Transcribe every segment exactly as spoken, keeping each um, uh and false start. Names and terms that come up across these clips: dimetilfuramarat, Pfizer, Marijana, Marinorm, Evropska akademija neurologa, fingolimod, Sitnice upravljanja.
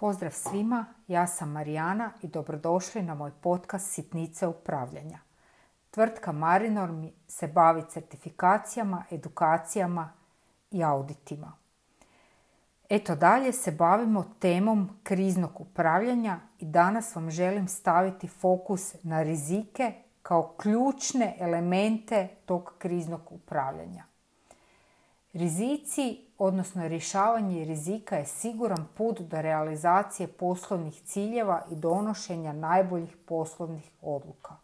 Pozdrav svima, ja sam Marijana i dobrodošli na moj podcast Sitnice upravljanja. Tvrtka Marinorm se bavi certifikacijama, edukacijama i auditima. Eto dalje se bavimo temom kriznog upravljanja i danas vam želim staviti fokus na rizike kao ključne elemente tog kriznog upravljanja. Rizici, odnosno rješavanje rizika, je siguran put do realizacije poslovnih ciljeva i donošenja najboljih poslovnih odluka.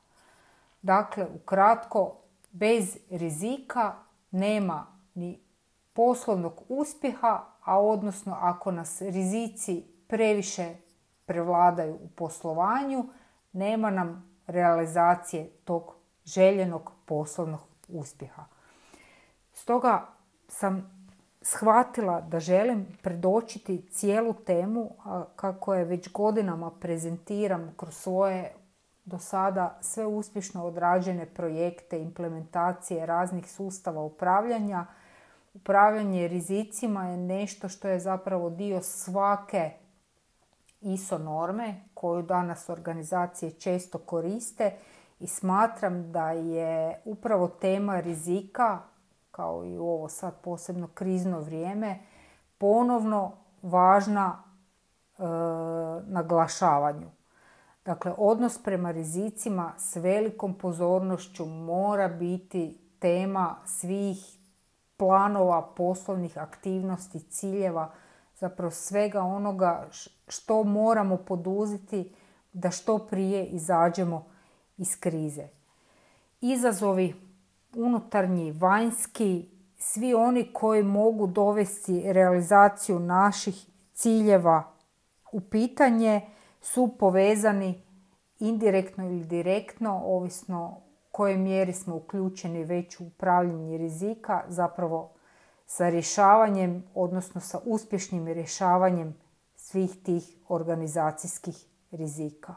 Dakle, ukratko, bez rizika nema ni poslovnog uspjeha, a odnosno ako nas rizici previše prevladaju u poslovanju, nema nam realizacije tog željenog poslovnog uspjeha. Stoga sam shvatila da želim predočiti cijelu temu, a kako je već godinama prezentiram kroz svoje do sada sve uspješno odrađene projekte, implementacije raznih sustava upravljanja. Upravljanje rizicima je nešto što je zapravo dio svake I S O norme koju danas organizacije često koriste i smatram da je upravo tema rizika, kao i u ovo sad posebno krizno vrijeme, ponovno važna e, naglašavanju. Dakle, odnos prema rizicima s velikom pozornošću mora biti tema svih planova, poslovnih aktivnosti, ciljeva, zapravo svega onoga što moramo poduzeti da što prije izađemo iz krize. Izazovi unutarnji, vanjski, svi oni koji mogu dovesti realizaciju naših ciljeva u pitanje su povezani indirektno ili direktno, ovisno kojoj mjeri smo uključeni već u upravljanje rizika, zapravo sa rješavanjem, odnosno sa uspješnim rješavanjem svih tih organizacijskih rizika.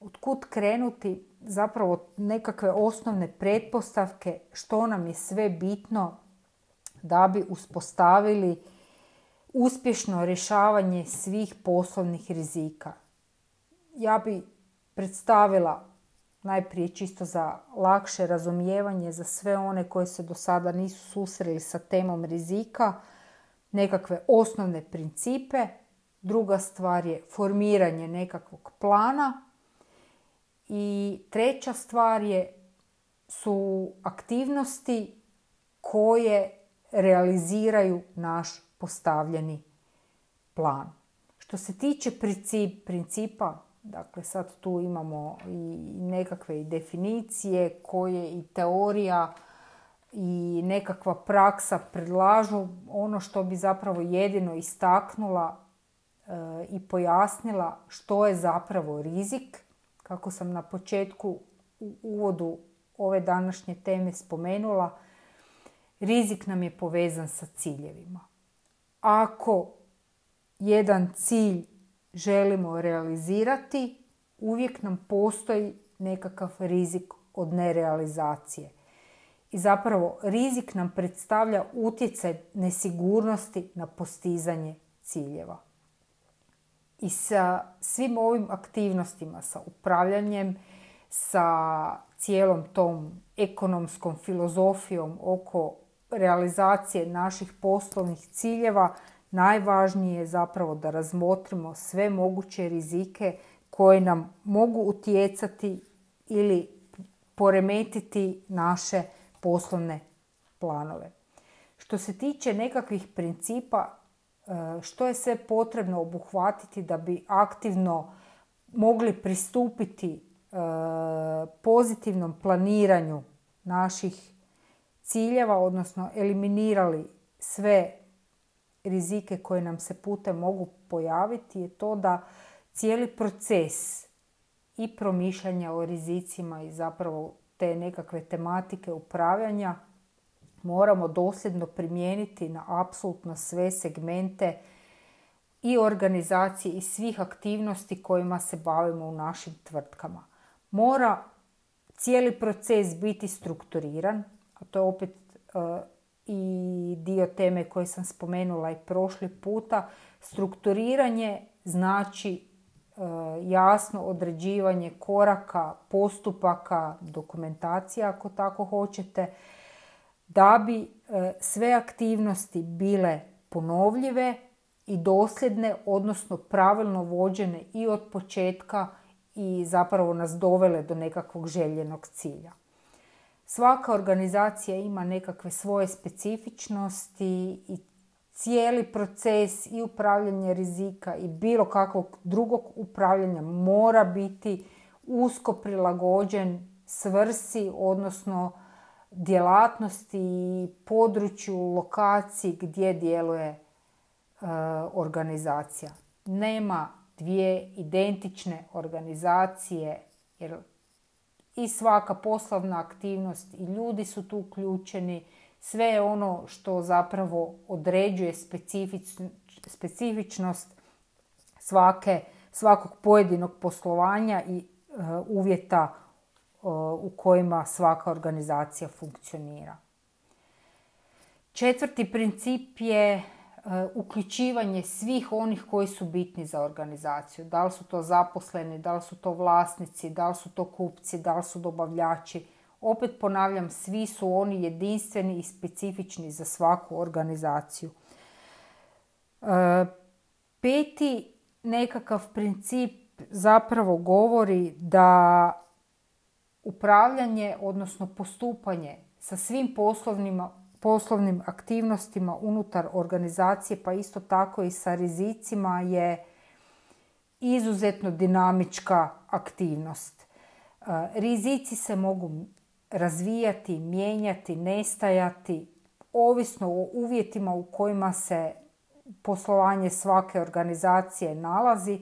Otkud krenuti? Zapravo nekakve osnovne pretpostavke što nam je sve bitno da bi uspostavili uspješno rješavanje svih poslovnih rizika. Ja bi predstavila najprije čisto za lakše razumijevanje za sve one koji se do sada nisu susreli sa temom rizika, nekakve osnovne principe. Druga stvar je formiranje nekakvog plana. I treća stvar je, su aktivnosti koje realiziraju naš postavljeni plan. Što se tiče principa, dakle sad tu imamo i nekakve i definicije koje i teorija i nekakva praksa predlažu, ono što bi zapravo jedino istaknula e, i pojasnila što je zapravo rizik. Kako sam na početku u uvodu ove današnje teme spomenula, rizik nam je povezan sa ciljevima. Ako jedan cilj želimo realizirati, uvijek nam postoji nekakav rizik od nerealizacije. I zapravo rizik nam predstavlja utjecaj nesigurnosti na postizanje ciljeva. I sa svim ovim aktivnostima, sa upravljanjem, sa cijelom tom ekonomskom filozofijom oko realizacije naših poslovnih ciljeva, najvažnije je zapravo da razmotrimo sve moguće rizike koje nam mogu utjecati ili poremetiti naše poslovne planove. Što se tiče nekakvih principa, što je sve potrebno obuhvatiti da bi aktivno mogli pristupiti pozitivnom planiranju naših ciljeva, odnosno eliminirali sve rizike koje nam se putem mogu pojaviti, je to da cijeli proces i promišljanja o rizicima i zapravo te nekakve tematike upravljanja moramo dosljedno primijeniti na apsolutno sve segmente i organizacije i svih aktivnosti kojima se bavimo u našim tvrtkama. Mora cijeli proces biti strukturiran, a to je opet e, i dio teme koje sam spomenula i prošli puta. Strukturiranje znači jasno određivanje koraka, postupaka, dokumentacija ako tako hoćete, da bi sve aktivnosti bile ponovljive i dosljedne, odnosno pravilno vođene i od početka i zapravo nas dovele do nekakvog željenog cilja. Svaka organizacija ima nekakve svoje specifičnosti i cijeli proces i upravljanja rizika i bilo kakvog drugog upravljanja mora biti usko prilagođen svrsi, odnosno djelatnosti i području, lokaciji gdje djeluje e, organizacija. Nema dvije identične organizacije jer i svaka poslovna aktivnost i ljudi su tu uključeni. Sve je ono što zapravo određuje specifičnost svake, svakog pojedinog poslovanja i e, uvjeta e, u kojima svaka organizacija funkcionira. Četvrti princip je e, uključivanje svih onih koji su bitni za organizaciju. Da li su to zaposleni, da li su to vlasnici, da li su to kupci, da li su dobavljači. Opet ponavljam, svi su oni jedinstveni i specifični za svaku organizaciju. E, peti nekakav princip zapravo govori da upravljanje, odnosno postupanje sa svim poslovnim aktivnostima unutar organizacije, pa isto tako i sa rizicima, je izuzetno dinamička aktivnost. E, rizici se mogu razvijati, mijenjati, nestajati, ovisno o uvjetima u kojima se poslovanje svake organizacije nalazi,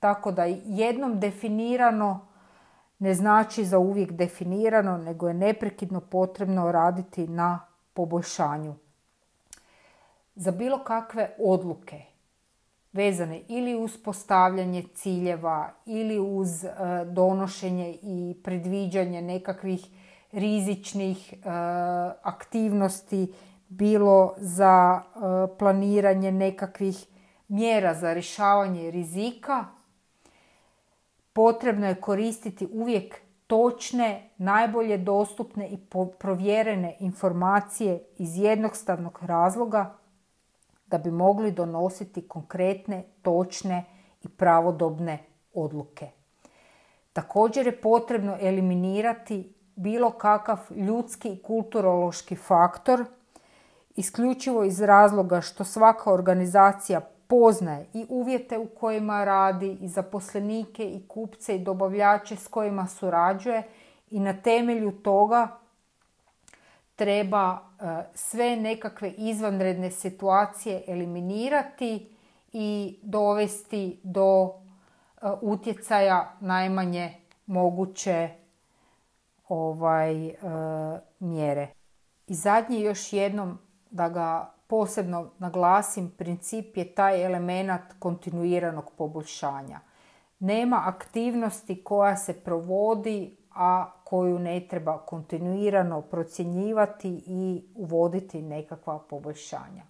tako da jednom definirano ne znači za uvijek definirano, nego je neprekidno potrebno raditi na poboljšanju. Za bilo kakve odluke vezane ili uz postavljanje ciljeva ili uz donošenje i predviđanje nekakvih rizičnih aktivnosti, bilo za planiranje nekakvih mjera za rješavanje rizika, potrebno je koristiti uvijek točne, najbolje dostupne i provjerene informacije iz jednostavnog razloga da bi mogli donositi konkretne, točne i pravodobne odluke. Također je potrebno eliminirati bilo kakav ljudski i kulturološki faktor, isključivo iz razloga što svaka organizacija poznaje i uvjete u kojima radi, i zaposlenike, i kupce, i dobavljače s kojima surađuje, i na temelju toga treba sve nekakve izvanredne situacije eliminirati i dovesti do utjecaja najmanje moguće ovaj, mjere. I zadnje, još jednom da ga posebno naglasim, princip je taj elemenat kontinuiranog poboljšanja. Nema aktivnosti koja se provodi, a koju ne treba kontinuirano procjenjivati i uvoditi nekakva poboljšanja.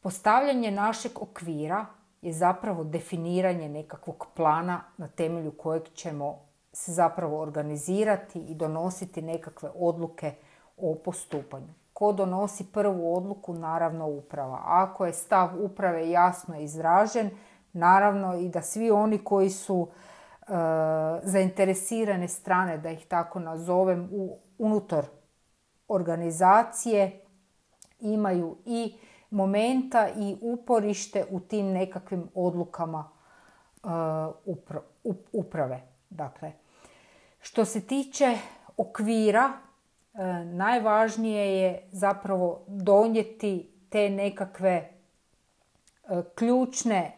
Postavljanje našeg okvira je zapravo definiranje nekakvog plana na temelju kojeg ćemo se zapravo organizirati i donositi nekakve odluke o postupanju. Ko donosi prvu odluku? Naravno uprava. Ako je stav uprave jasno izražen, naravno i da svi oni koji su E, zainteresirane strane, da ih tako nazovem, u, unutar organizacije imaju i momenta i uporište u tim nekakvim odlukama e, upra, up, uprave. Dakle, što se tiče okvira, e, najvažnije je zapravo donijeti te nekakve e, ključne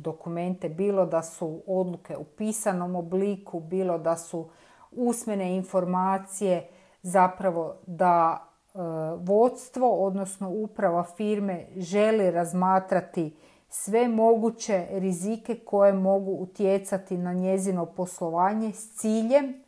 dokumente, bilo da su odluke u pisanom obliku, bilo da su usmene informacije, zapravo da e, vodstvo, odnosno uprava firme, želi razmatrati sve moguće rizike koje mogu utjecati na njezino poslovanje s ciljem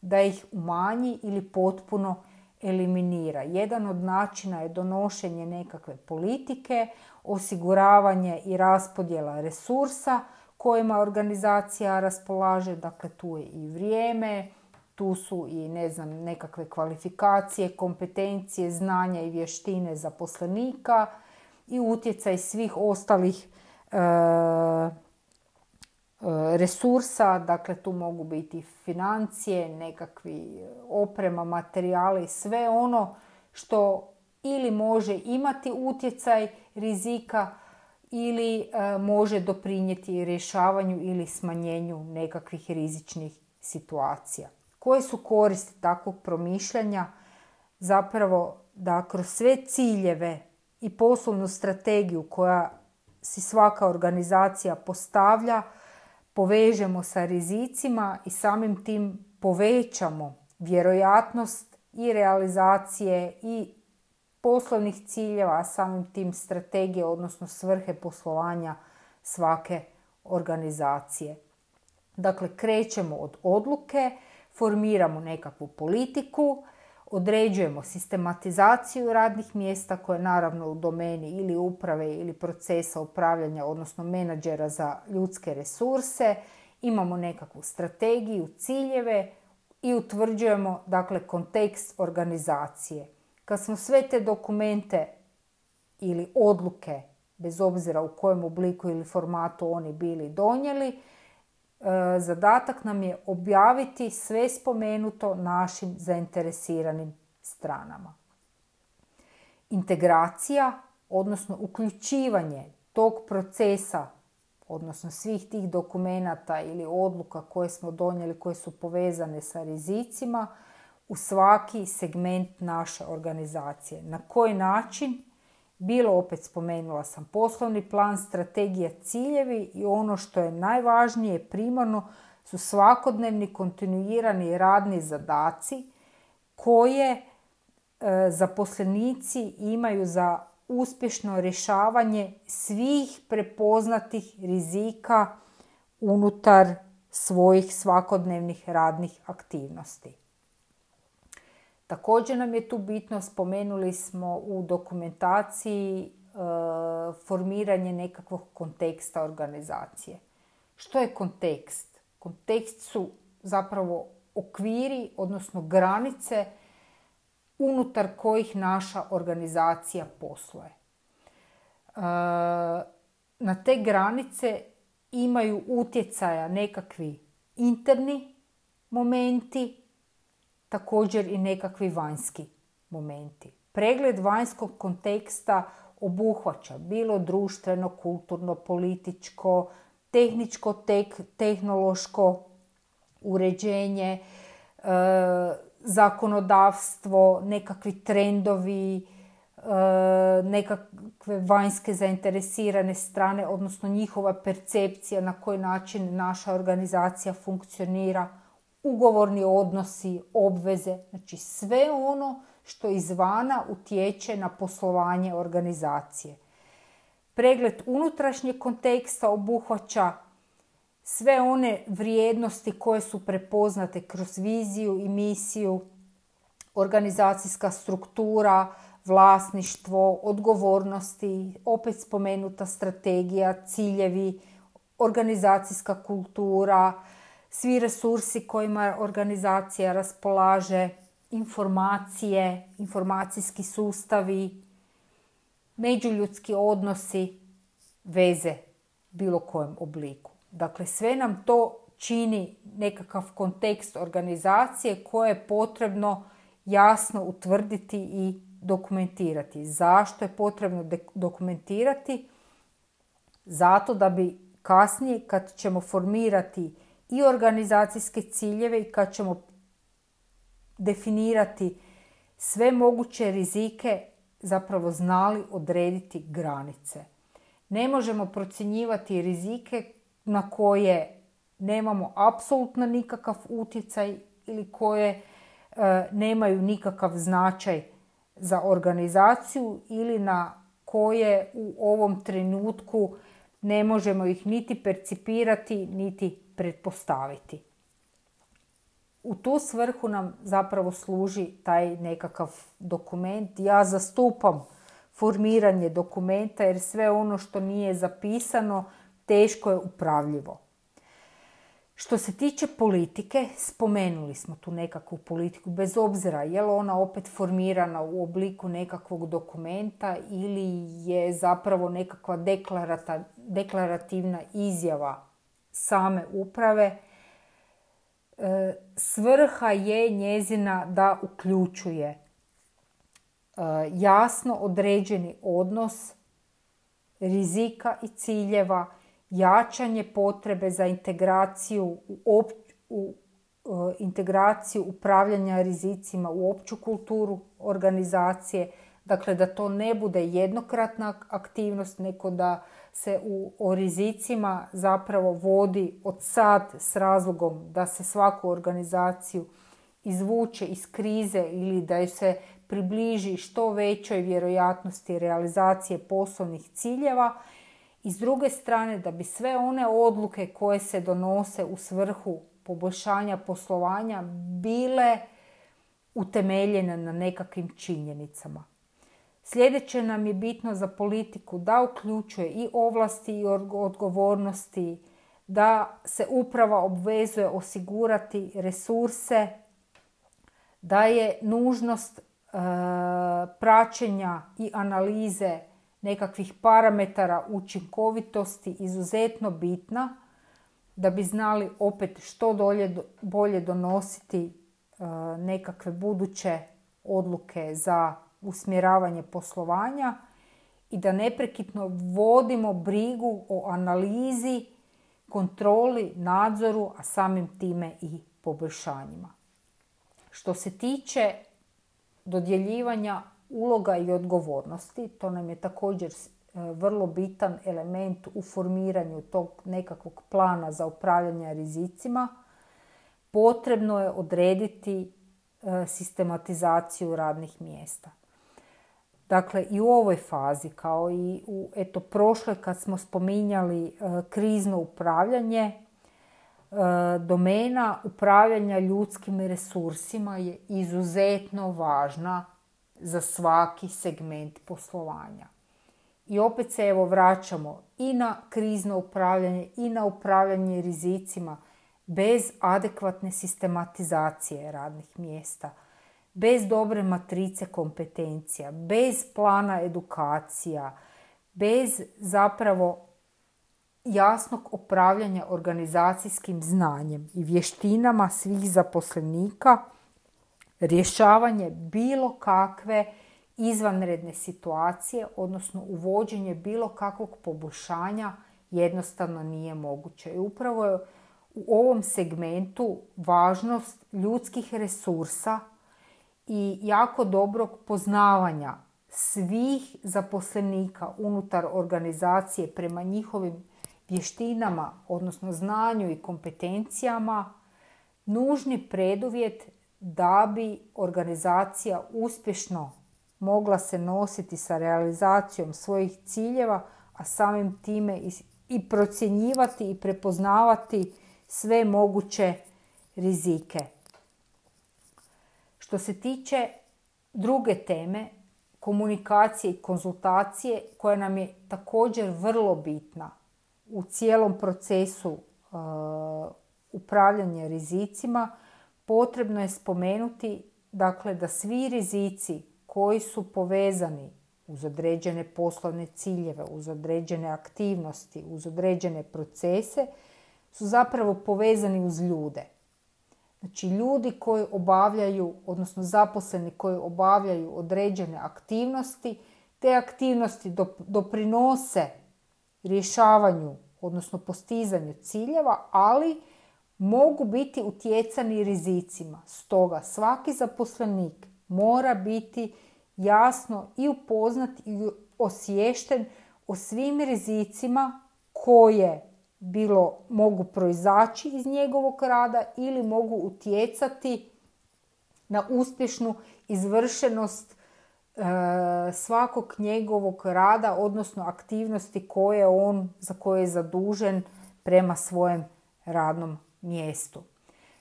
da ih umanji ili potpuno eliminira. Jedan od načina je donošenje nekakve politike, osiguravanje i raspodjela resursa kojima organizacija raspolaže, dakle tu je i vrijeme, tu su i ne znam, nekakve kvalifikacije, kompetencije, znanja i vještine zaposlenika i utjecaj svih ostalih e, resursa, dakle tu mogu biti financije, nekakvi oprema, materijali, sve ono što ili može imati utjecaj rizika ili e, može doprinijeti rješavanju ili smanjenju nekakvih rizičnih situacija. Koje su koristi takvog promišljanja? Zapravo da kroz sve ciljeve i poslovnu strategiju koja si svaka organizacija postavlja povežemo sa rizicima i samim tim povećamo vjerojatnost i realizacije i poslovnih ciljeva, a samim tim strategije, odnosno svrhe poslovanja svake organizacije. Dakle, krećemo od odluke, formiramo nekakvu politiku, određujemo sistematizaciju radnih mjesta koja je naravno u domeni ili uprave ili procesa upravljanja, odnosno menadžera za ljudske resurse. Imamo nekakvu strategiju, ciljeve i utvrđujemo, dakle, kontekst organizacije. Kad smo sve te dokumente ili odluke, bez obzira u kojem obliku ili formatu oni bili donijeli, zadatak nam je objaviti sve spomenuto našim zainteresiranim stranama. Integracija, odnosno uključivanje tog procesa, odnosno svih tih dokumenata ili odluka koje smo donijeli, koje su povezane sa rizicima, u svaki segment naše organizacije. Na koji način? Bilo, opet spomenula sam, poslovni plan, strategija, ciljevi i ono što je najvažnije primarno su svakodnevni kontinuirani radni zadaci koje e, zaposlenici imaju za uspješno rješavanje svih prepoznatih rizika unutar svojih svakodnevnih radnih aktivnosti. Također nam je tu bitno, spomenuli smo u dokumentaciji, e, formiranje nekakvog konteksta organizacije. Što je kontekst? Kontekst su zapravo okviri, odnosno granice unutar kojih naša organizacija posluje. E, na te granice imaju utjecaja nekakvi interni momenti, također i nekakvi vanjski momenti. Pregled vanjskog konteksta obuhvaća bilo društveno, kulturno, političko, tehničko, tek, tehnološko uređenje, e, zakonodavstvo, nekakvi trendovi, e, nekakve vanjske zainteresirane strane, odnosno njihova percepcija na koji način naša organizacija funkcionira, ugovorni odnosi, obveze, znači sve ono što izvana utječe na poslovanje organizacije. Pregled unutrašnjeg konteksta obuhvaća sve one vrijednosti koje su prepoznate kroz viziju i misiju, organizacijska struktura, vlasništvo, odgovornosti, opet spomenuta strategija, ciljevi, organizacijska kultura, svi resursi kojima organizacija raspolaže, informacije, informacijski sustavi, međuljudski odnosi, veze bilo kojem obliku. Dakle, sve nam to čini nekakav kontekst organizacije koje je potrebno jasno utvrditi i dokumentirati. Zašto je potrebno de- dokumentirati? Zato da bi kasnije, kad ćemo formirati i organizacijske ciljeve i kad ćemo definirati sve moguće rizike, zapravo znali odrediti granice. Ne možemo procjenjivati rizike na koje nemamo apsolutno nikakav utjecaj ili koje e, nemaju nikakav značaj za organizaciju ili na koje u ovom trenutku ne možemo ih niti percipirati, niti pretpostaviti. U tu svrhu nam zapravo služi taj nekakav dokument. Ja zastupam formiranje dokumenta, jer sve ono što nije zapisano teško je upravljivo. Što se tiče politike, spomenuli smo tu nekakvu politiku, bez obzira je li ona opet formirana u obliku nekakvog dokumenta ili je zapravo nekakva deklarata, deklarativna izjava same uprave, svrha je njezina da uključuje jasno određeni odnos rizika i ciljeva, jačanje potrebe za integraciju, u op, u, uh, integraciju upravljanja rizicima u opću kulturu organizacije. Dakle, da to ne bude jednokratna aktivnost, nego da se u, o rizicima zapravo vodi od sad s razlogom da se svaku organizaciju izvuče iz krize ili da ju se približi što većoj vjerojatnosti realizacije poslovnih ciljeva. I s druge strane, da bi sve one odluke koje se donose u svrhu poboljšanja poslovanja bile utemeljene na nekakvim činjenicama. Sljedeće nam je bitno za politiku da uključuje i ovlasti i odgovornosti, da se uprava obvezuje osigurati resurse, da je nužnost e, praćenja i analize nekakvih parametara učinkovitosti izuzetno bitna da bi znali opet što dolje, bolje donositi e, nekakve buduće odluke za usmjeravanje poslovanja i da neprekidno vodimo brigu o analizi, kontroli, nadzoru, a samim time i poboljšanjima. Što se tiče dodjeljivanja uloga i odgovornosti, to nam je također vrlo bitan element u formiranju tog nekakvog plana za upravljanje rizicima. Potrebno je odrediti sistematizaciju radnih mjesta. Dakle, i u ovoj fazi, kao i u eto, prošle kad smo spominjali krizno upravljanje, domena upravljanja ljudskim resursima je izuzetno važna za svaki segment poslovanja. I opet se evo vraćamo i na krizno upravljanje i na upravljanje rizicima bez adekvatne sistematizacije radnih mjesta, bez dobre matrice kompetencija, bez plana edukacija, bez zapravo jasnog upravljanja organizacijskim znanjem i vještinama svih zaposlenika, rješavanje bilo kakve izvanredne situacije, odnosno uvođenje bilo kakvog poboljšanja jednostavno nije moguće. I upravo je u ovom segmentu važnost ljudskih resursa i jako dobrog poznavanja svih zaposlenika unutar organizacije prema njihovim vještinama, odnosno znanju i kompetencijama, nužni preduvjet da bi organizacija uspješno mogla se nositi sa realizacijom svojih ciljeva, a samim time i procjenjivati i prepoznavati sve moguće rizike. Što se tiče druge teme, komunikacije i konzultacije, koja nam je također vrlo bitna u cijelom procesu uh, upravljanja rizicima, potrebno je spomenuti, dakle, da svi rizici koji su povezani uz određene poslovne ciljeve, uz određene aktivnosti, uz određene procese, su zapravo povezani uz ljude. Znači, ljudi koji obavljaju, odnosno zaposleni koji obavljaju određene aktivnosti, te aktivnosti doprinose rješavanju, odnosno postizanju ciljeva, ali mogu biti utjecani rizicima. Stoga svaki zaposlenik mora biti jasno i upoznat i osviješten o svim rizicima koje bilo mogu proizaći iz njegovog rada ili mogu utjecati na uspješnu izvršenost e, svakog njegovog rada, odnosno aktivnosti koje on, za koje je zadužen prema svojem radnom mjestu.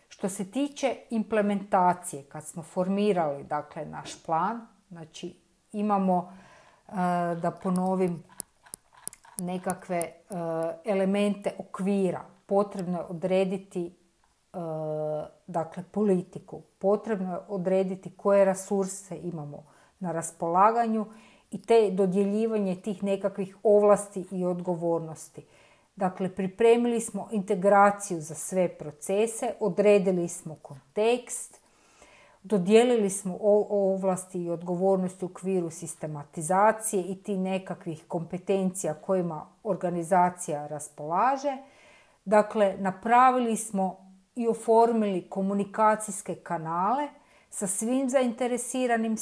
Što se tiče implementacije, kad smo formirali dakle, naš plan, znači imamo da ponovim nekakve elemente okvira. Potrebno je odrediti dakle, politiku, potrebno je odrediti koje resurse imamo na raspolaganju i te dodjeljivanje tih nekakvih ovlasti i odgovornosti. Dakle, pripremili smo integraciju za sve procese, odredili smo kontekst, dodijelili smo ovlasti i odgovornosti u okviru sistematizacije i ti nekakvih kompetencija kojima organizacija raspolaže. Dakle, napravili smo i oformili komunikacijske kanale sa svim zainteresiranim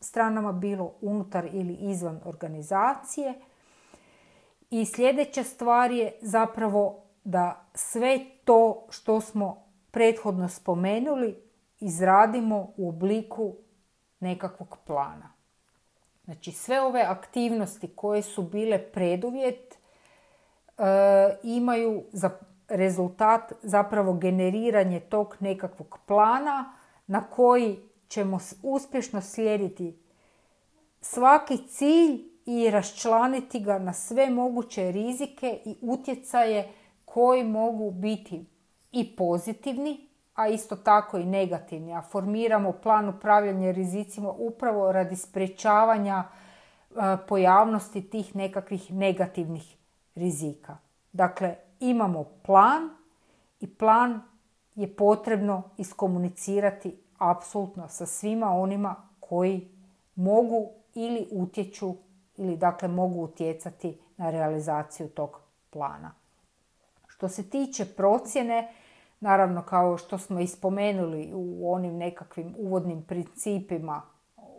stranama, bilo unutar ili izvan organizacije. I sljedeća stvar je zapravo da sve to što smo prethodno spomenuli izradimo u obliku nekakvog plana. Znači, sve ove aktivnosti koje su bile preduvjet e, imaju za rezultat zapravo generiranje tog nekakvog plana na koji ćemo uspješno slijediti svaki cilj i raščlaniti ga na sve moguće rizike i utjecaje koji mogu biti i pozitivni, a isto tako i negativni. A formiramo plan upravljanja rizicima upravo radi sprječavanja pojavnosti tih nekakvih negativnih rizika. Dakle, imamo plan i plan je potrebno iskomunicirati apsolutno sa svima onima koji mogu ili utječu ili dakle mogu utjecati na realizaciju tog plana. Što se tiče procjene, naravno, kao što smo ispomenuli u onim nekakvim uvodnim principima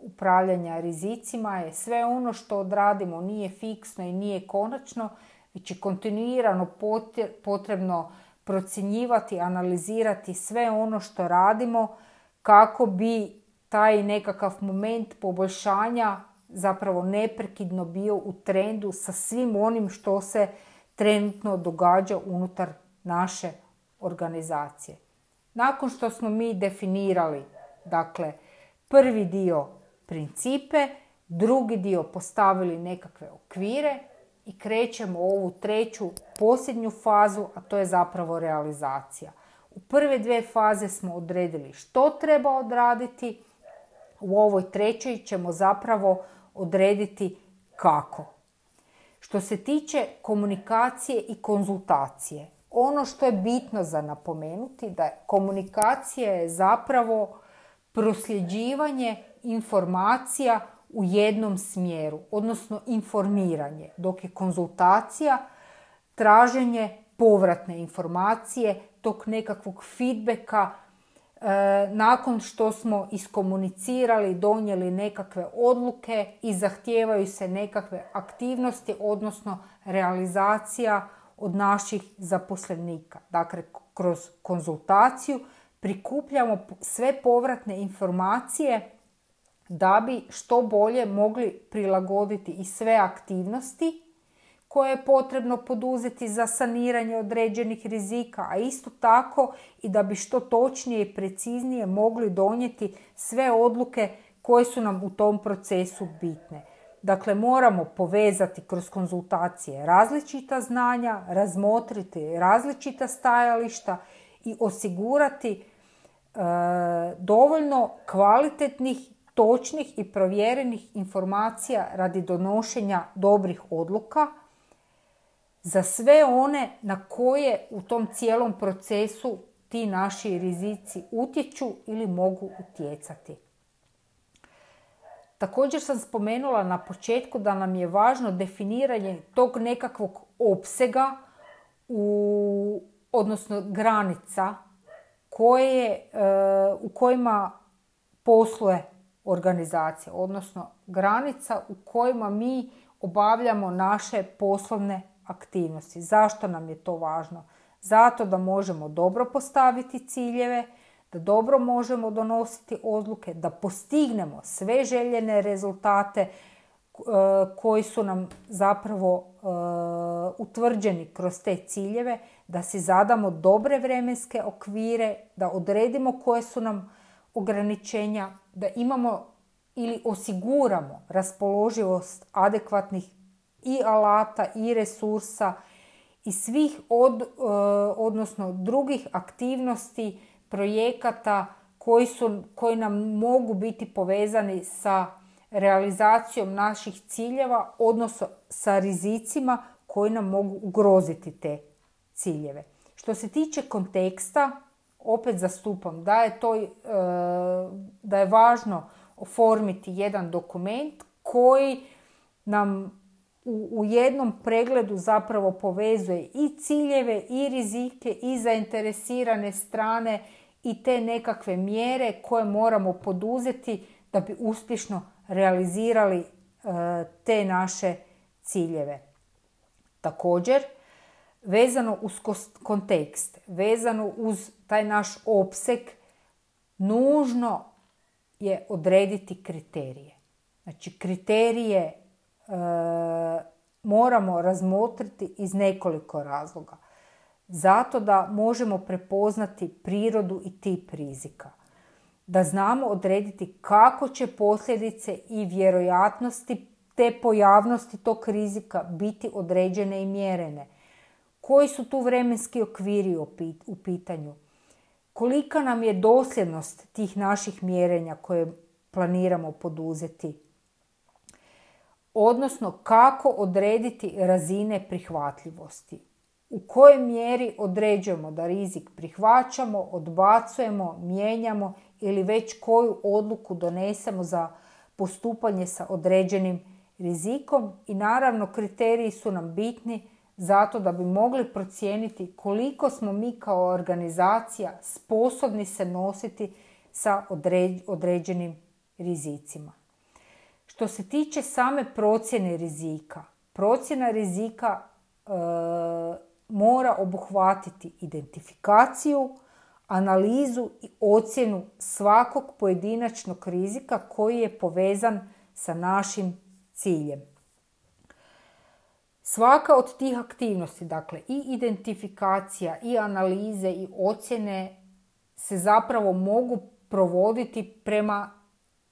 upravljanja rizicima, je sve ono što odradimo nije fiksno i nije konačno, već je kontinuirano potrebno procjenjivati, analizirati sve ono što radimo kako bi taj nekakav moment poboljšanja zapravo neprekidno bio u trendu sa svim onim što se trenutno događa unutar naše organizacije. Nakon što smo mi definirali, dakle, prvi dio principe, drugi dio postavili nekakve okvire i krećemo u ovu treću, posljednju fazu, a to je zapravo realizacija. U prve dvije faze smo odredili što treba odraditi, u ovoj trećoj ćemo zapravo odrediti kako. Što se tiče komunikacije i konzultacije, ono što je bitno za napomenuti da komunikacija je zapravo prosljeđivanje informacija u jednom smjeru, odnosno informiranje, dok je konzultacija traženje povratne informacije, tog nekakvog feedbacka e, nakon što smo iskomunicirali, donijeli nekakve odluke i zahtijevaju se nekakve aktivnosti, odnosno realizacija od naših zaposlenika. Dakle, kroz konzultaciju prikupljamo sve povratne informacije da bi što bolje mogli prilagoditi i sve aktivnosti koje je potrebno poduzeti za saniranje određenih rizika, a isto tako i da bi što točnije i preciznije mogli donijeti sve odluke koje su nam u tom procesu bitne. Dakle, moramo povezati kroz konzultacije različita znanja, razmotriti različita stajališta i osigurati e, dovoljno kvalitetnih, točnih i provjerenih informacija radi donošenja dobrih odluka za sve one na koje u tom cijelom procesu ti naši rizici utječu ili mogu utjecati. Također sam spomenula na početku da nam je važno definiranje tog nekakvog opsega, u, odnosno granica koje, u kojima posluje organizacija, odnosno granica u kojima mi obavljamo naše poslovne aktivnosti. Zašto nam je to važno? Zato da možemo dobro postaviti ciljeve, da dobro možemo donositi odluke, da postignemo sve željene rezultate koji su nam zapravo utvrđeni kroz te ciljeve, da si zadamo dobre vremenske okvire, da odredimo koje su nam ograničenja, da imamo ili osiguramo raspoloživost adekvatnih i alata i resursa i svih od, odnosno drugih aktivnosti, projekata koji, su, koji nam mogu biti povezani sa realizacijom naših ciljeva, odnosno sa rizicima koji nam mogu ugroziti te ciljeve. Što se tiče konteksta, opet zastupam da je, to, da je važno oformiti jedan dokument koji nam u jednom pregledu zapravo povezuje i ciljeve i rizike i zainteresirane strane i te nekakve mjere koje moramo poduzeti da bi uspješno realizirali te naše ciljeve. Također, vezano uz kontekst, vezano uz taj naš opseg, nužno je odrediti kriterije. Znači, kriterije e, moramo razmotriti iz nekoliko razloga. Zato da možemo prepoznati prirodu i tip rizika. Da znamo odrediti kako će posljedice i vjerojatnosti te pojavnosti tog rizika biti određene i mjerene. Koji su tu vremenski okviri u pitanju? Kolika nam je dosljednost tih naših mjerenja koje planiramo poduzeti? Odnosno, kako odrediti razine prihvatljivosti? U kojoj mjeri određujemo da rizik prihvaćamo, odbacujemo, mijenjamo ili već koju odluku donesemo za postupanje sa određenim rizikom? I naravno, kriteriji su nam bitni zato da bi mogli procijeniti koliko smo mi kao organizacija sposobni se nositi sa određenim rizicima. Što se tiče same procjene rizika, procjena rizika e, mora obuhvatiti identifikaciju, analizu i ocjenu svakog pojedinačnog rizika koji je povezan sa našim ciljem. Svaka od tih aktivnosti, dakle i identifikacija, i analize, i ocjene se zapravo mogu provoditi prema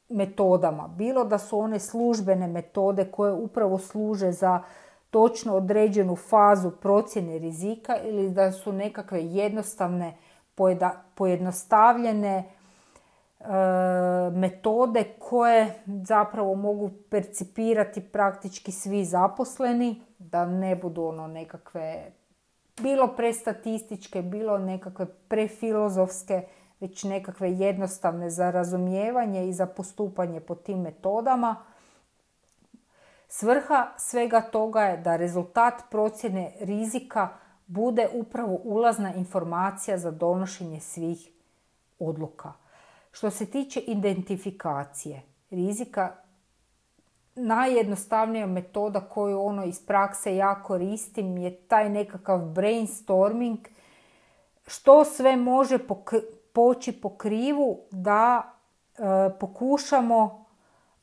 metodama. Bilo da su one službene metode koje upravo služe za točno određenu fazu procjene rizika ili da su nekakve jednostavne, pojednostavljene metode koje zapravo mogu percipirati praktički svi zaposleni, da ne budu ono nekakve bilo prestatističke, bilo nekakve prefilozofske, već nekakve jednostavne za razumijevanje i za postupanje po tim metodama. Svrha svega toga je da rezultat procjene rizika bude upravo ulazna informacija za donošenje svih odluka. Što se tiče identifikacije rizika, najjednostavnija metoda koju ono iz prakse ja koristim je taj nekakav brainstorming, što sve može pokri- poći po krivu da e, pokušamo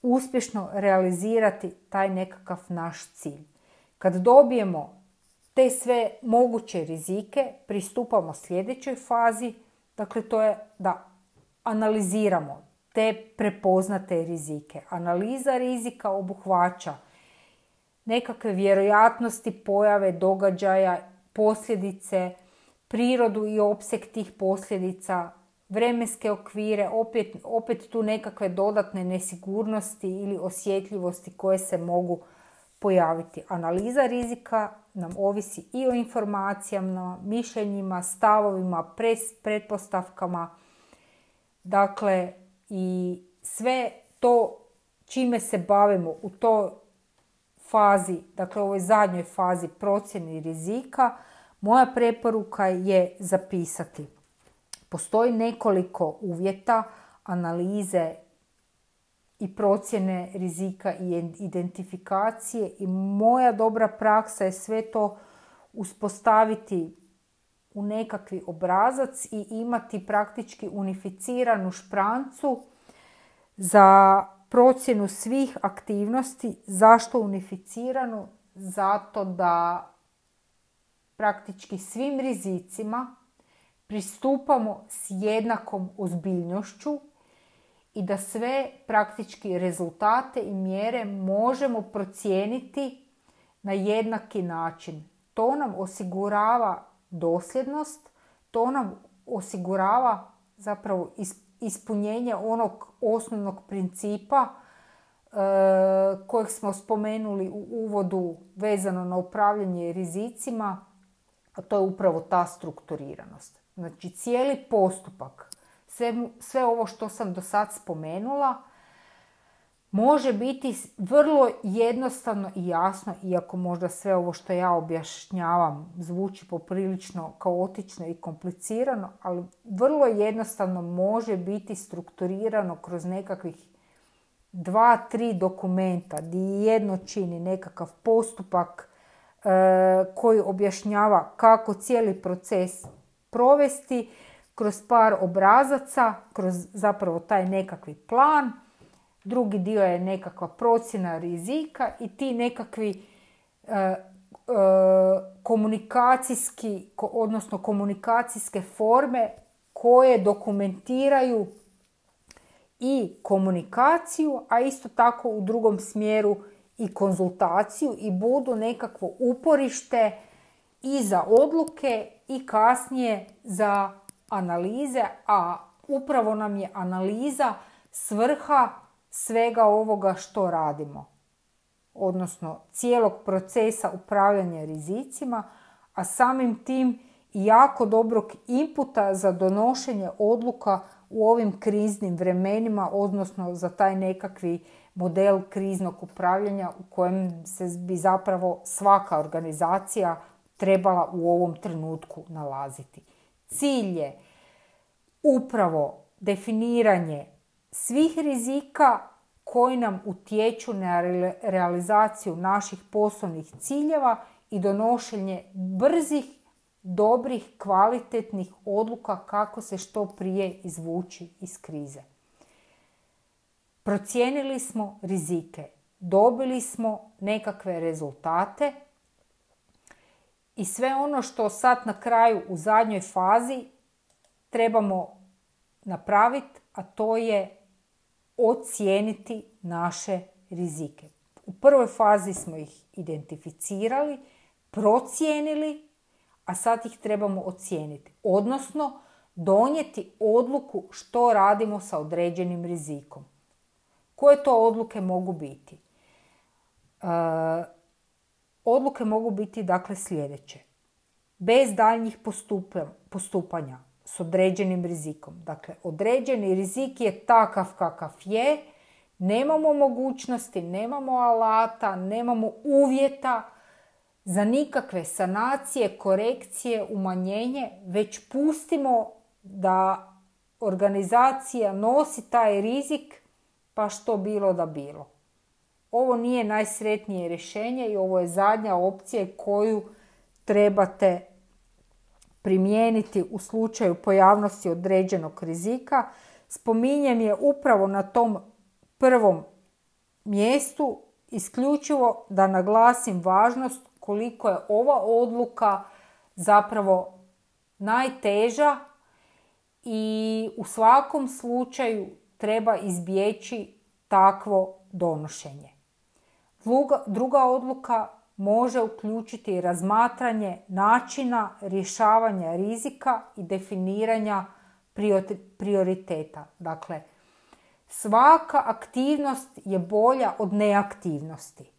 uspješno realizirati taj nekakav naš cilj. Kad dobijemo te sve moguće rizike, pristupamo sljedećoj fazi, dakle to je da analiziramo te prepoznate rizike. Analiza rizika obuhvaća nekakve vjerojatnosti pojave događaja, posljedice, prirodu i opseg tih posljedica, vremenske okvire, opet, opet tu nekakve dodatne nesigurnosti ili osjetljivosti koje se mogu pojaviti. Analiza rizika nam ovisi i o informacijama, mišljenjima, stavovima, pretpostavkama. Dakle, i sve to čime se bavimo u toj fazi, dakle u ovoj zadnjoj fazi procjene rizika, moja preporuka je zapisati. Postoji nekoliko uvjeta analize i procjene rizika i identifikacije i moja dobra praksa je sve to uspostaviti u nekakvi obrazac i imati praktički unificiranu šprancu za procjenu svih aktivnosti. Zašto unificiranu? Zato da praktički svim rizicima pristupamo s jednakom ozbiljnošću i da sve praktički rezultate i mjere možemo procijeniti na jednaki način. To nam osigurava dosljednost, to nam osigurava zapravo ispunjenje onog osnovnog principa e, kojeg smo spomenuli u uvodu vezano na upravljanje rizicima, a to je upravo ta strukturiranost. Znači cijeli postupak, sve, sve ovo što sam do sad spomenula, može biti vrlo jednostavno i jasno, iako možda sve ovo što ja objašnjavam zvuči poprilično kaotično i komplicirano, ali vrlo jednostavno može biti strukturirano kroz nekakvih dva, tri dokumenta gdje jedno čini nekakav postupak e, koji objašnjava kako cijeli proces provesti kroz par obrazaca, kroz zapravo taj nekakvi plan. Drugi dio je nekakva procjena rizika i ti nekakvi e, e, komunikacijski, odnosno komunikacijske forme koje dokumentiraju i komunikaciju, a isto tako u drugom smjeru i konzultaciju i budu nekakvo uporište i za odluke i kasnije za analize, a upravo nam je analiza svrha svega ovoga što radimo, odnosno cijelog procesa upravljanja rizicima, a samim tim jako dobrog inputa za donošenje odluka u ovim kriznim vremenima, odnosno za taj nekakvi model kriznog upravljanja u kojem se bi zapravo svaka organizacija trebala u ovom trenutku nalaziti. Cilj je upravo definiranje svih rizika koji nam utječu na realizaciju naših poslovnih ciljeva i donošenje brzih, dobrih, kvalitetnih odluka kako se što prije izvući iz krize. Procijenili smo rizike, dobili smo nekakve rezultate i sve ono što sad na kraju u zadnjoj fazi trebamo napraviti, a to je ocijeniti naše rizike. U prvoj fazi smo ih identificirali, procijenili, a sad ih trebamo ocijeniti. Odnosno, donijeti odluku što radimo sa određenim rizikom. Koje to odluke mogu biti? E, odluke mogu biti dakle sljedeće. Bez daljnjih postupa, postupanja s određenim rizikom. Dakle, određeni rizik je takav kakav je, nemamo mogućnosti, nemamo alata, nemamo uvjeta za nikakve sanacije, korekcije, umanjenje, već pustimo da organizacija nosi taj rizik, pa što bilo da bilo. Ovo nije najsretnije rješenje i ovo je zadnja opcija koju trebate primijeniti u slučaju pojavnosti određenog rizika. Spominjem je upravo na tom prvom mjestu isključivo da naglasim važnost koliko je ova odluka zapravo najteža i u svakom slučaju treba izbjeći takvo donošenje. Druga odluka može uključiti razmatranje načina rješavanja rizika i definiranja prioriteta. Dakle, svaka aktivnost je bolja od neaktivnosti.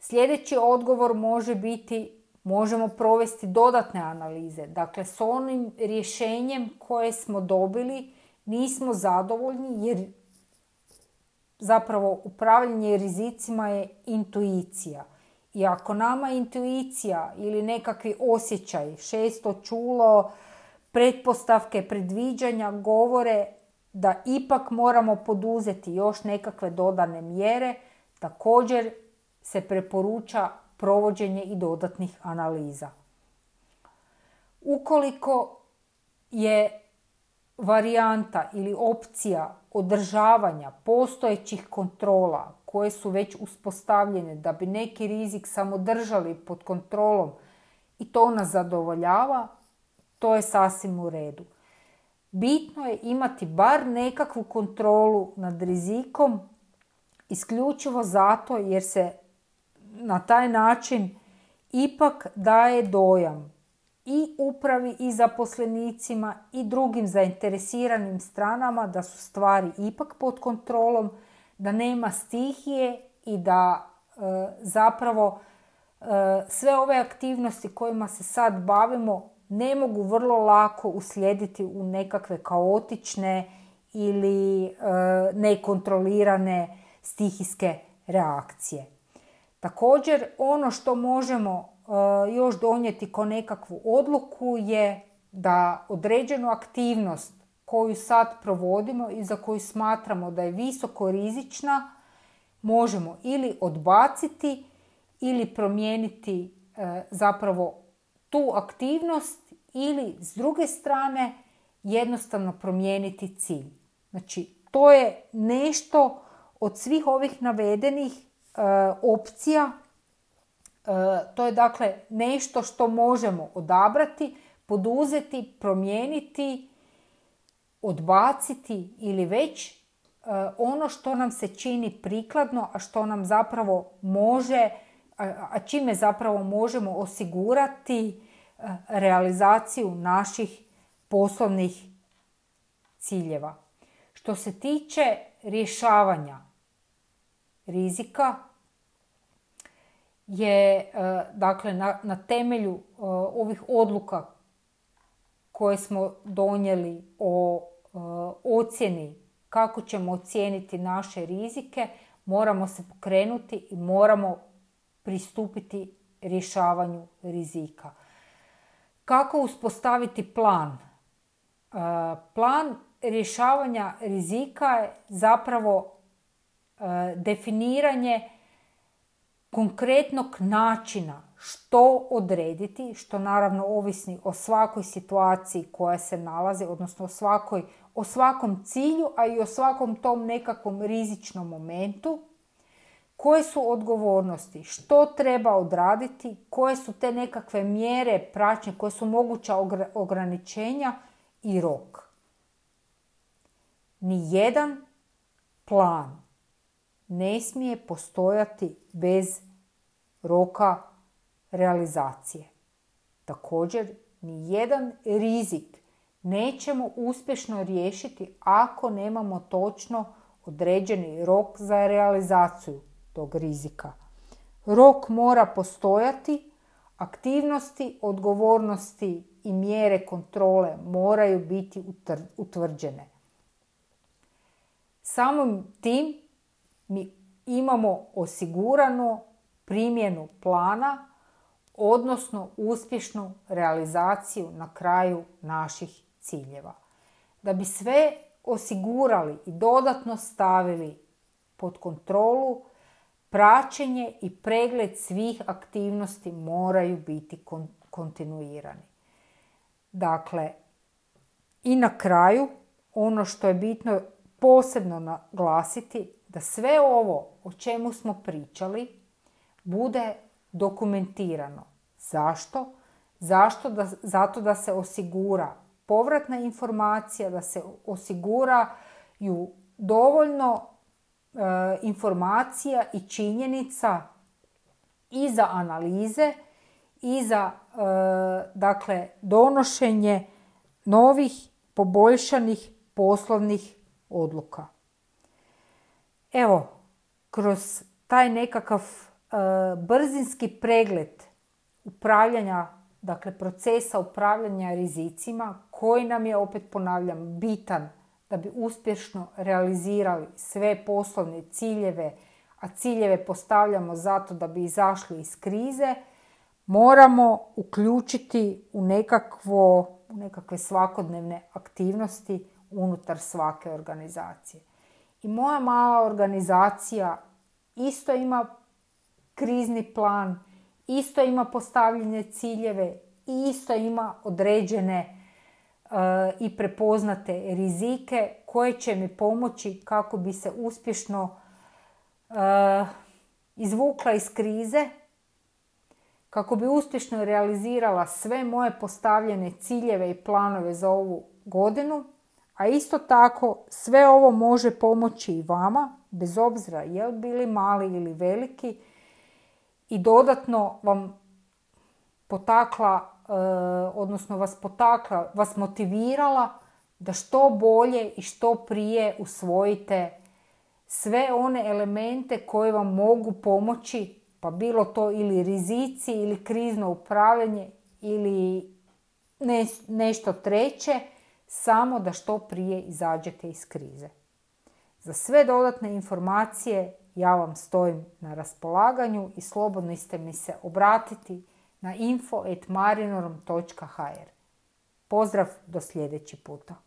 Sljedeći odgovor može biti, možemo provesti dodatne analize. Dakle, s onim rješenjem koje smo dobili nismo zadovoljni jer zapravo upravljanje rizicima je intuicija. I ako nama intuicija ili nekakvi osjećaj, šesto čulo, pretpostavke, predviđanja govore da ipak moramo poduzeti još nekakve dodane mjere, također se preporuča provođenje i dodatnih analiza. Ukoliko je varijanta ili opcija održavanja postojećih kontrola koje su već uspostavljene da bi neki rizik samo držali pod kontrolom i to nas zadovoljava, to je sasvim u redu. bitno je imati bar nekakvu kontrolu nad rizikom, isključivo zato jer se na taj način ipak daje dojam i upravi i zaposlenicima i drugim zainteresiranim stranama da su stvari ipak pod kontrolom, da nema stihije i da e, zapravo e, sve ove aktivnosti kojima se sad bavimo ne mogu vrlo lako uslijediti u nekakve kaotične ili e, nekontrolirane stihijske reakcije. Također, ono što možemo e, još donijeti kao nekakvu odluku je da određenu aktivnost koju sad provodimo i za koju smatramo da je visoko rizična možemo ili odbaciti ili promijeniti e, zapravo tu aktivnost ili s druge strane jednostavno promijeniti cilj. Znači, to je nešto od svih ovih navedenih opcija, to je dakle nešto što možemo odabrati, poduzeti, promijeniti, odbaciti ili već ono što nam se čini prikladno, a što nam zapravo može, a čime zapravo možemo osigurati realizaciju naših poslovnih ciljeva. Što se tiče rješavanja rizika je dakle na, na temelju ovih odluka koje smo donijeli o ocjeni, kako ćemo ocijeniti naše rizike, moramo se pokrenuti i moramo pristupiti rješavanju rizika. Kako uspostaviti plan? Plan rješavanja rizika je zapravo definiranje konkretnog načina što odrediti, što naravno ovisni o svakoj situaciji koja se nalazi, odnosno o, svakoj, o svakom cilju, a i o svakom tom nekakvom rizičnom momentu. Koje su odgovornosti, što treba odraditi, koje su te nekakve mjere praćenja, koje su moguća ograničenja i rok. Nijedan plan ne smije postojati bez roka realizacije. Također, nijedan rizik nećemo uspješno riješiti ako nemamo točno određeni rok za realizaciju tog rizika. Rok mora postojati, aktivnosti, odgovornosti i mjere kontrole moraju biti utvrđene. Samim tim mi imamo osiguranu primjenu plana, odnosno uspješnu realizaciju na kraju naših ciljeva. Da bi sve osigurali i dodatno stavili pod kontrolu, praćenje i pregled svih aktivnosti moraju biti kontinuirani. Dakle, i na kraju, ono što je bitno posebno naglasiti, da sve ovo o čemu smo pričali bude dokumentirano. Zašto? Zašto da, zato da se osigura povratna informacija, da se osiguraju dovoljno e, informacija i činjenica i za analize i za e, dakle, donošenje novih poboljšanih poslovnih odluka. Evo, kroz taj nekakav e, brzinski pregled upravljanja, dakle procesa upravljanja rizicima, koji nam je, opet ponavljam, bitan da bi uspješno realizirali sve poslovne ciljeve, a ciljeve postavljamo zato da bi izašli iz krize, moramo uključiti u nekakvo, u nekakve svakodnevne aktivnosti unutar svake organizacije. I moja mala organizacija isto ima krizni plan, isto ima postavljene ciljeve i isto ima određene uh, i prepoznate rizike koje će mi pomoći kako bi se uspješno uh, izvukla iz krize, kako bi uspješno realizirala sve moje postavljene ciljeve i planove za ovu godinu, A isto tako sve ovo može pomoći i vama, bez obzira jel bili mali ili veliki, i dodatno vam potakla, e, odnosno vas potakla, vas motivirala da što bolje i što prije usvojite sve one elemente koje vam mogu pomoći, pa bilo to ili rizici ili krizno upravljanje ili ne, nešto treće, samo da što prije izađete iz krize. Za sve dodatne informacije ja vam stojim na raspolaganju i slobodno ste mi se obratiti na info at marinorm dot h r. Pozdrav do sljedeći puta.